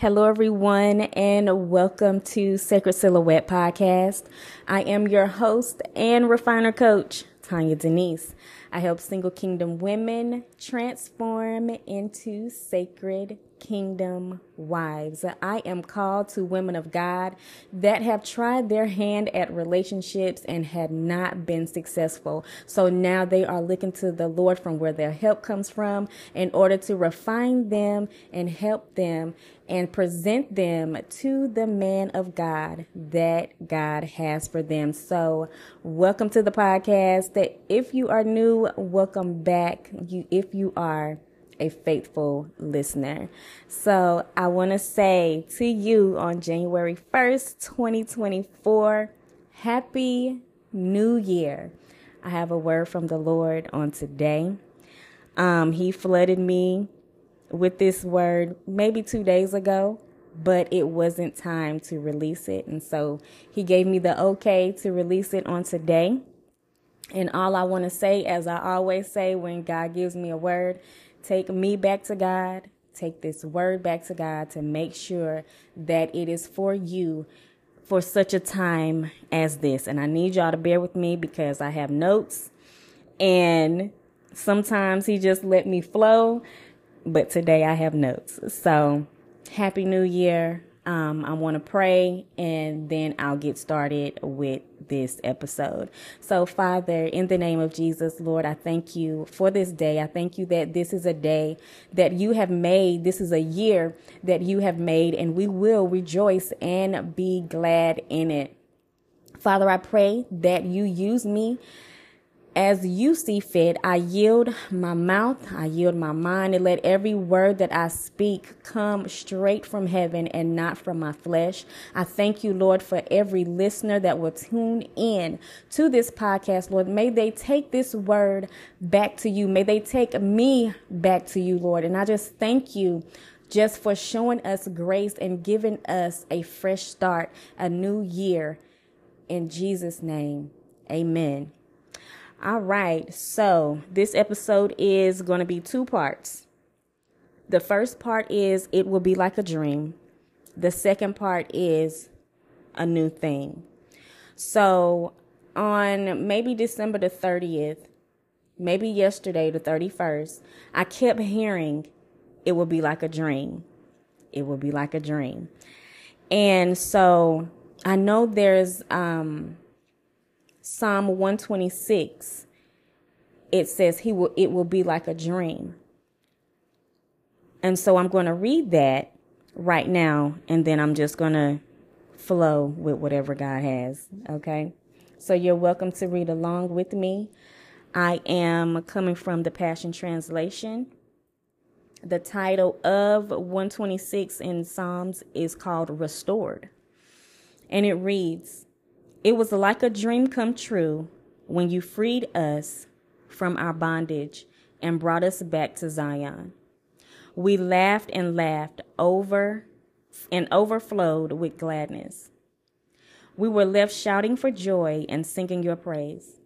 Hello, everyone, and welcome to Sacred Silhouette Podcast. I am your host and refiner coach, Tanya Denise. I help single kingdom women transform into sacred kingdom wives. I am called to women of God that have tried their hand at relationships and have not been successful. So now they are looking to the Lord from where their help comes from in order to refine them and help them and present them to the man of God that God has for them. So welcome to the podcast. If you are new, welcome back. If you are a faithful listener. So I want to say to you on January 1st, 2024, Happy New Year. I have a word from the Lord on today. He flooded me with this word maybe 2 days ago, but it wasn't time to release it. And so he gave me the okay to release it on today. And all I want to say, as I always say, when God gives me a word, take me back to God, take this word back to God to make sure that it is for you for such a time as this. And I need y'all to bear with me because I have notes and sometimes he just let me flow, but today I have notes. So Happy New Year. I want to pray and then I'll get started with this episode. So Father, in the name of Jesus, Lord, I thank you for this day. I thank you that this is a day that you have made. This is a year that you have made, and we will rejoice and be glad in it. Father, I pray that you use me as you see fit. I yield my mouth, I yield my mind, and let every word that I speak come straight from heaven and not from my flesh. I thank you, Lord, for every listener that will tune in to this podcast, Lord. May they take this word back to you. May they take me back to you, Lord. And I just thank you just for showing us grace and giving us a fresh start, a new year. In Jesus' name, amen. All right, so this episode is going to be two parts. The first part is it will be like a dream. The second part is a new thing. So on maybe December the 30th, maybe yesterday the 31st, I kept hearing it will be like a dream. It will be like a dream. And so I know there's Psalm 126, it says it will be like a dream. And so I'm going to read that right now, and then I'm just going to flow with whatever God has, okay? So you're welcome to read along with me. I am coming from the Passion Translation. The title of 126 in Psalms is called Restored, and it reads, "It was like a dream come true when you freed us from our bondage and brought us back to Zion. We laughed and laughed over and overflowed with gladness. We were left shouting for joy and singing your praise.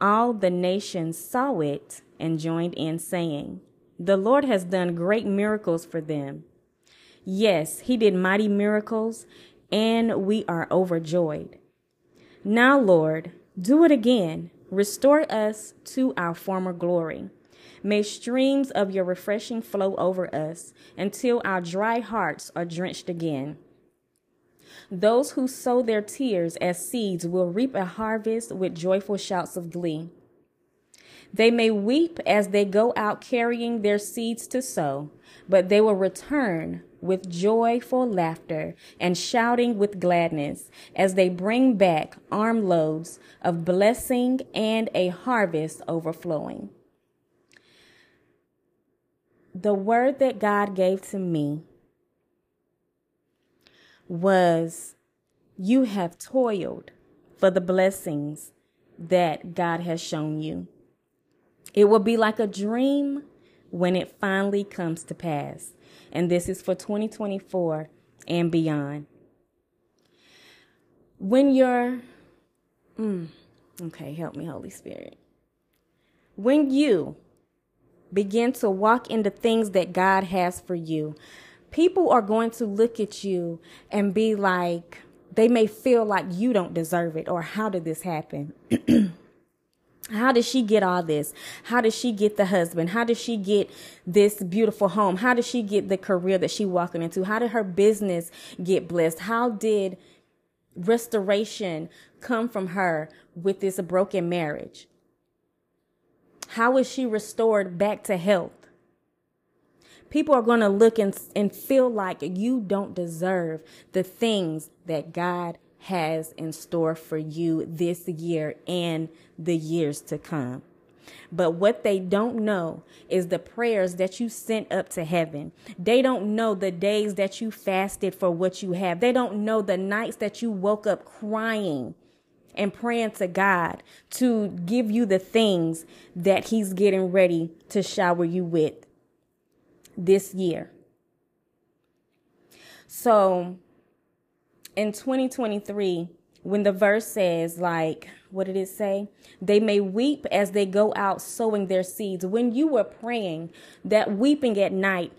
All the nations saw it and joined in saying, 'The Lord has done great miracles for them. Yes, he did mighty miracles, and we are overjoyed. Now, Lord, do it again. Restore us to our former glory. May streams of your refreshing flow over us until our dry hearts are drenched again. Those who sow their tears as seeds will reap a harvest with joyful shouts of glee. They may weep as they go out carrying their seeds to sow, but they will return with joyful laughter and shouting with gladness as they bring back armloads of blessing and a harvest overflowing.'" The word that God gave to me was, you have toiled for the blessings that God has shown you. It will be like a dream when it finally comes to pass. And this is for 2024 and beyond. When you're, okay, help me, Holy Spirit. When you begin to walk into things that God has for you, people are going to look at you and be like, they may feel like you don't deserve it, or how did this happen? How did she get all this? How did she get the husband? How did she get this beautiful home? How did she get the career that she's walking into? How did her business get blessed? How did restoration come from her with this broken marriage? How is she restored back to health? People are going to look and feel like you don't deserve the things that God has in store for you this year and the years to come. But what they don't know is the prayers that you sent up to heaven. They don't know the days that you fasted for what you have. They don't know the nights that you woke up crying and praying to God to give you the things that He's getting ready to shower you with this year. So in 2023, when the verse says, like, what did it say? They may weep as they go out sowing their seeds. When you were praying, that weeping at night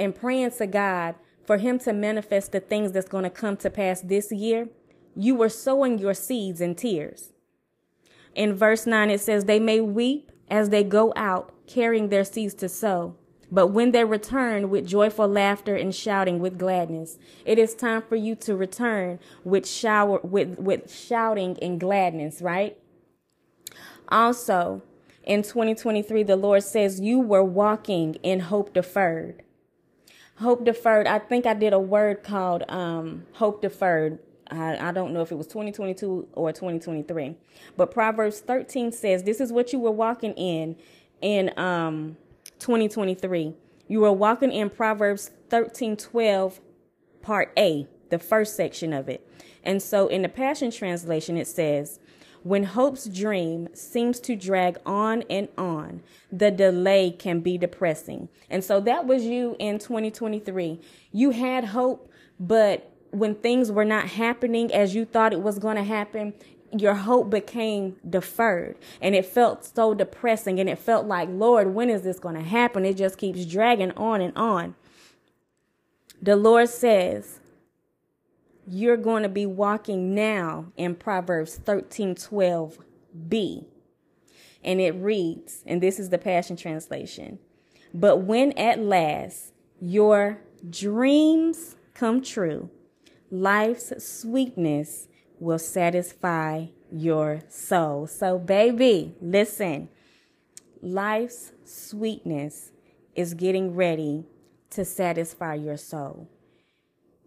and praying to God for Him to manifest the things that's going to come to pass this year, you were sowing your seeds in tears. In verse 9, it says, they may weep as they go out carrying their seeds to sow. But when they return with joyful laughter and shouting with gladness, it is time for you to return with shouting and gladness, right? Also, in 2023, the Lord says you were walking in hope deferred. Hope deferred. I think I did a word called hope deferred. I don't know if it was 2022 or 2023, but Proverbs 13 says this is what you were walking in 2023. You were walking in Proverbs 13:12, part A, the first section of it. And so in the Passion Translation, it says, when hope's dream seems to drag on and on, the delay can be depressing. And so that was you in 2023. You had hope, but when things were not happening as you thought it was going to happen, your hope became deferred, and it felt so depressing, and it felt like, Lord, when is this going to happen? It just keeps dragging on and on. The Lord says, you're going to be walking now in Proverbs 13:12b, and it reads, and this is the Passion Translation, but when at last your dreams come true, life's sweetness will satisfy your soul. So baby, listen, life's sweetness is getting ready to satisfy your soul.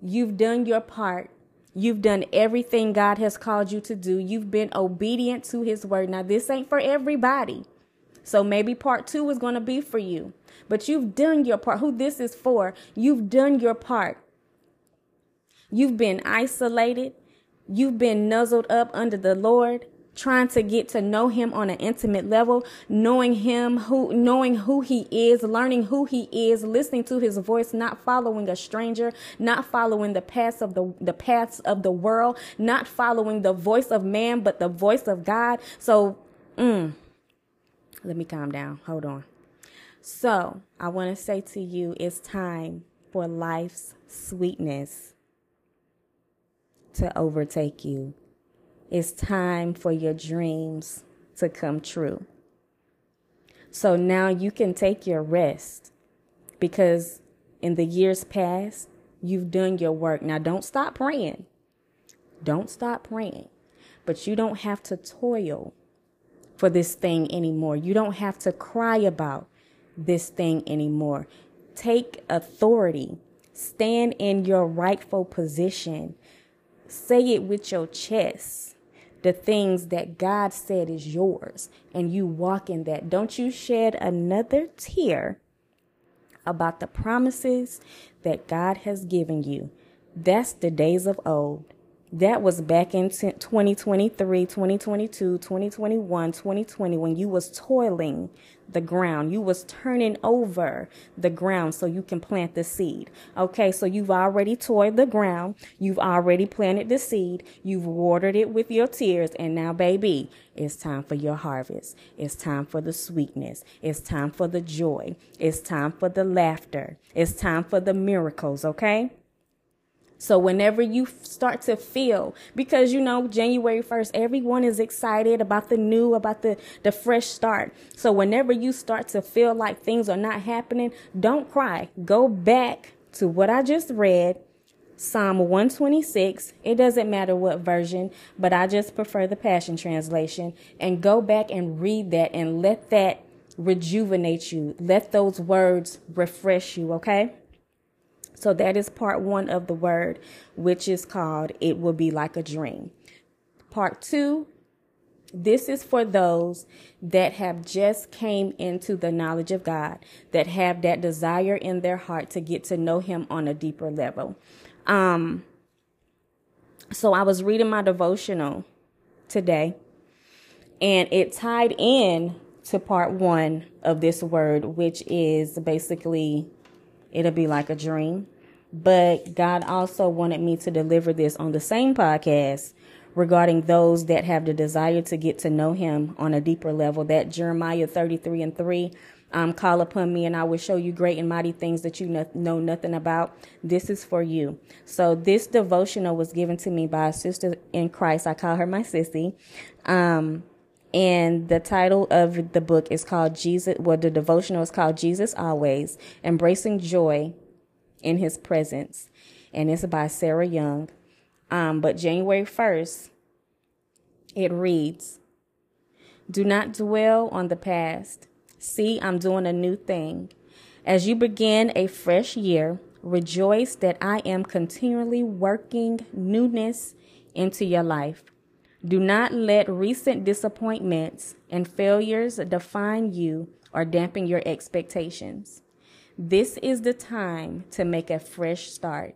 You've done your part. You've done everything God has called you to do. You've been obedient to His word. Now, this ain't for everybody. So maybe part two is going to be for you, but you've done your part. Who this is for, you've done your part. You've been isolated. You've been nuzzled up under the Lord, trying to get to know Him on an intimate level, knowing who He is, learning who He is, listening to His voice, not following a stranger, not following the paths of the world, not following the voice of man, but the voice of God. So, let me calm down. Hold on. So I want to say to you, it's time for life's sweetness to overtake you. It's time for your dreams to come true. So now you can take your rest, because in the years past, you've done your work. Now don't stop praying. Don't stop praying. But you don't have to toil for this thing anymore. You don't have to cry about this thing anymore. Take authority. Stand in your rightful position. Say it with your chest, the things that God said is yours, and you walk in that. Don't you shed another tear about the promises that God has given you. That's the days of old. That was back in 2023, 2022, 2021, 2020, when you was toiling the ground. You was turning over the ground so you can plant the seed. Okay, so you've already toiled the ground. You've already planted the seed. You've watered it with your tears. And now, baby, it's time for your harvest. It's time for the sweetness. It's time for the joy. It's time for the laughter. It's time for the miracles, okay? So whenever you start to feel, because, you know, January 1st, everyone is excited about the new, about the fresh start. So whenever you start to feel like things are not happening, don't cry. Go back to what I just read, Psalm 126. It doesn't matter what version, but I just prefer the Passion Translation. And go back and read that and let that rejuvenate you. Let those words refresh you, okay? So that is part one of the word, which is called It Will Be Like a Dream. Part two, this is for those that have just came into the knowledge of God, that have that desire in their heart to get to know him on a deeper level. So I was reading my devotional today, and it tied in to part one of this word, which is basically it'll be like a dream. But God also wanted me to deliver this on the same podcast regarding those that have the desire to get to know him on a deeper level. That Jeremiah 33:3, call upon me and I will show you great and mighty things that you know nothing about. This is for you. So this devotional was given to me by a sister in Christ. I call her my sissy. And the title of the book is called Jesus. Well, the devotional is called Jesus Always, Embracing Joy in His Presence. And it's by Sarah Young. But January 1st, it reads, do not dwell on the past. See, I'm doing a new thing. As you begin a fresh year, rejoice that I am continually working newness into your life. Do not let recent disappointments and failures define you or dampen your expectations. This is the time to make a fresh start.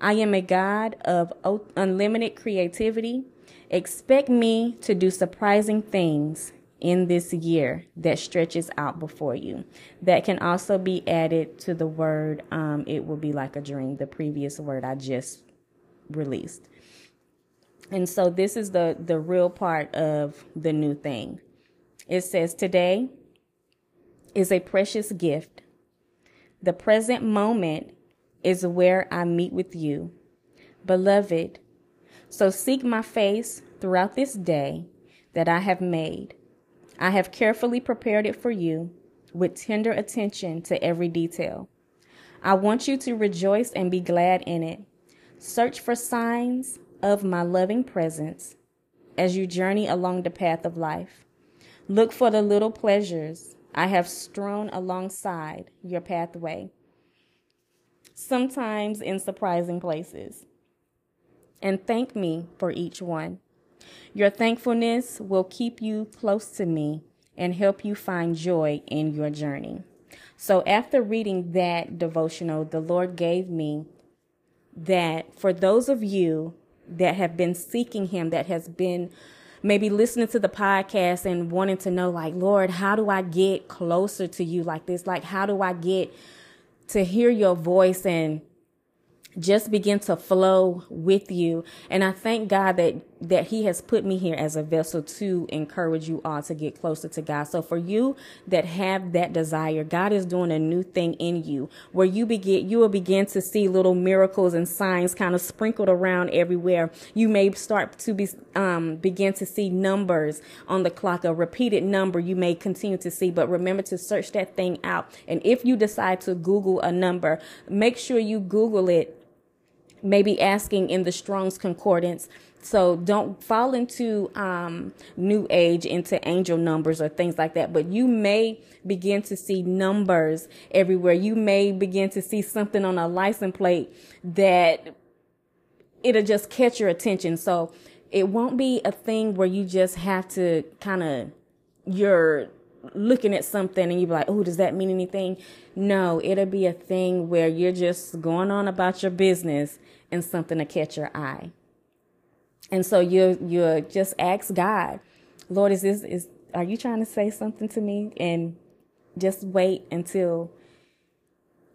I am a God of unlimited creativity. Expect me to do surprising things in this year that stretches out before you. That can also be added to the word, it will be like a dream, the previous word I just released. And so this is the real part of the new thing. It says, today is a precious gift. The present moment is where I meet with you, beloved. So seek my face throughout this day that I have made. I have carefully prepared it for you with tender attention to every detail. I want you to rejoice and be glad in it. Search for signs of my loving presence as you journey along the path of life. Look for the little pleasures I have strewn alongside your pathway, sometimes in surprising places, and thank me for each one. Your thankfulness will keep you close to me and help you find joy in your journey. So after reading that devotional, the Lord gave me that for those of you that have been seeking him, that has been maybe listening to the podcast and wanting to know, like, Lord, how do I get closer to you like this? Like, how do I get to hear your voice and just begin to flow with you? And I thank God that he has put me here as a vessel to encourage you all to get closer to God. So for you that have that desire, God is doing a new thing in you where you will begin to see little miracles and signs kind of sprinkled around everywhere. You may start to begin to see numbers on the clock, a repeated number you may continue to see, but remember to search that thing out. And if you decide to Google a number, make sure you Google it, maybe asking in the Strong's Concordance. So don't fall into new age, into angel numbers or things like that. But you may begin to see numbers everywhere. You may begin to see something on a license plate that it'll just catch your attention. So it won't be a thing where you just have to you're looking at something and you'll be like, oh, does that mean anything? No, it'll be a thing where you're just going on about your business and something will catch your eye. And so you're just ask God, Lord, are you trying to say something to me? And just wait until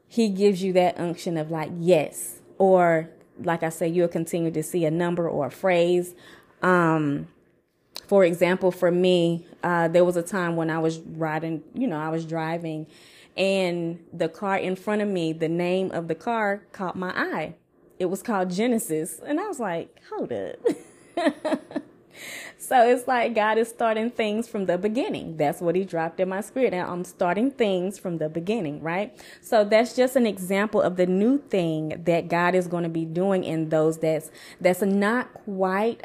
he gives you that unction of like, yes. Or like I say, you'll continue to see a number or a phrase. For example, for me, there was a time when I was driving, and the car in front of me, the name of the car caught my eye. It was called Genesis. And I was like, hold up. So it's like God is starting things from the beginning. That's what he dropped in my spirit. And I'm starting things from the beginning, right? So that's just an example of the new thing that God is going to be doing in those that's not quite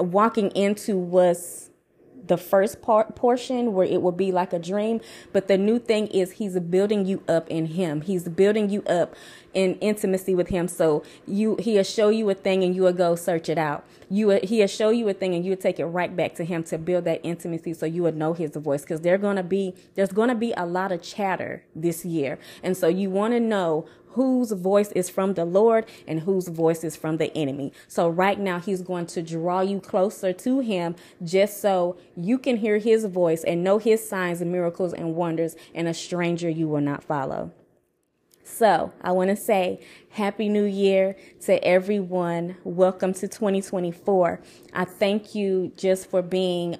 walking into what's the first portion where it will be like a dream. But the new thing is he's building you up in him. He's building you up in intimacy with him. So he'll show you a thing and you will go search it out. He'll show you a thing and you'll take it right back to him to build that intimacy. So you would know his voice, because there's going to be a lot of chatter this year. And so you want to know whose voice is from the Lord and whose voice is from the enemy. So right now he's going to draw you closer to him just so you can hear his voice and know his signs and miracles and wonders, and a stranger you will not follow. So I want to say Happy New Year to everyone. Welcome to 2024. I thank you just for being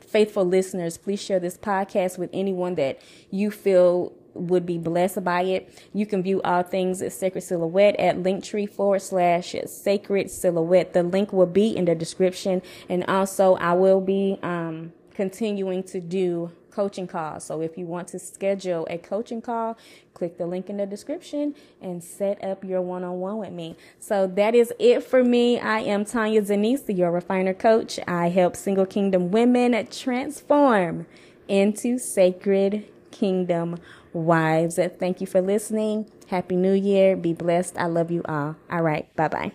faithful listeners. Please share this podcast with anyone that you feel would be blessed by it. You can view all things at Sacred Silhouette at Linktree/Sacred Silhouette. The link will be in the description. And also I will be continuing to do coaching calls. So if you want to schedule a coaching call, click the link in the description and set up your one-on-one with me. So that is it for me. I am Tanya Denise, your Refiner Coach. I help single kingdom women transform into sacred kingdom wives. Thank you for listening. Happy New Year. Be blessed. I love you all. All right. Bye-bye.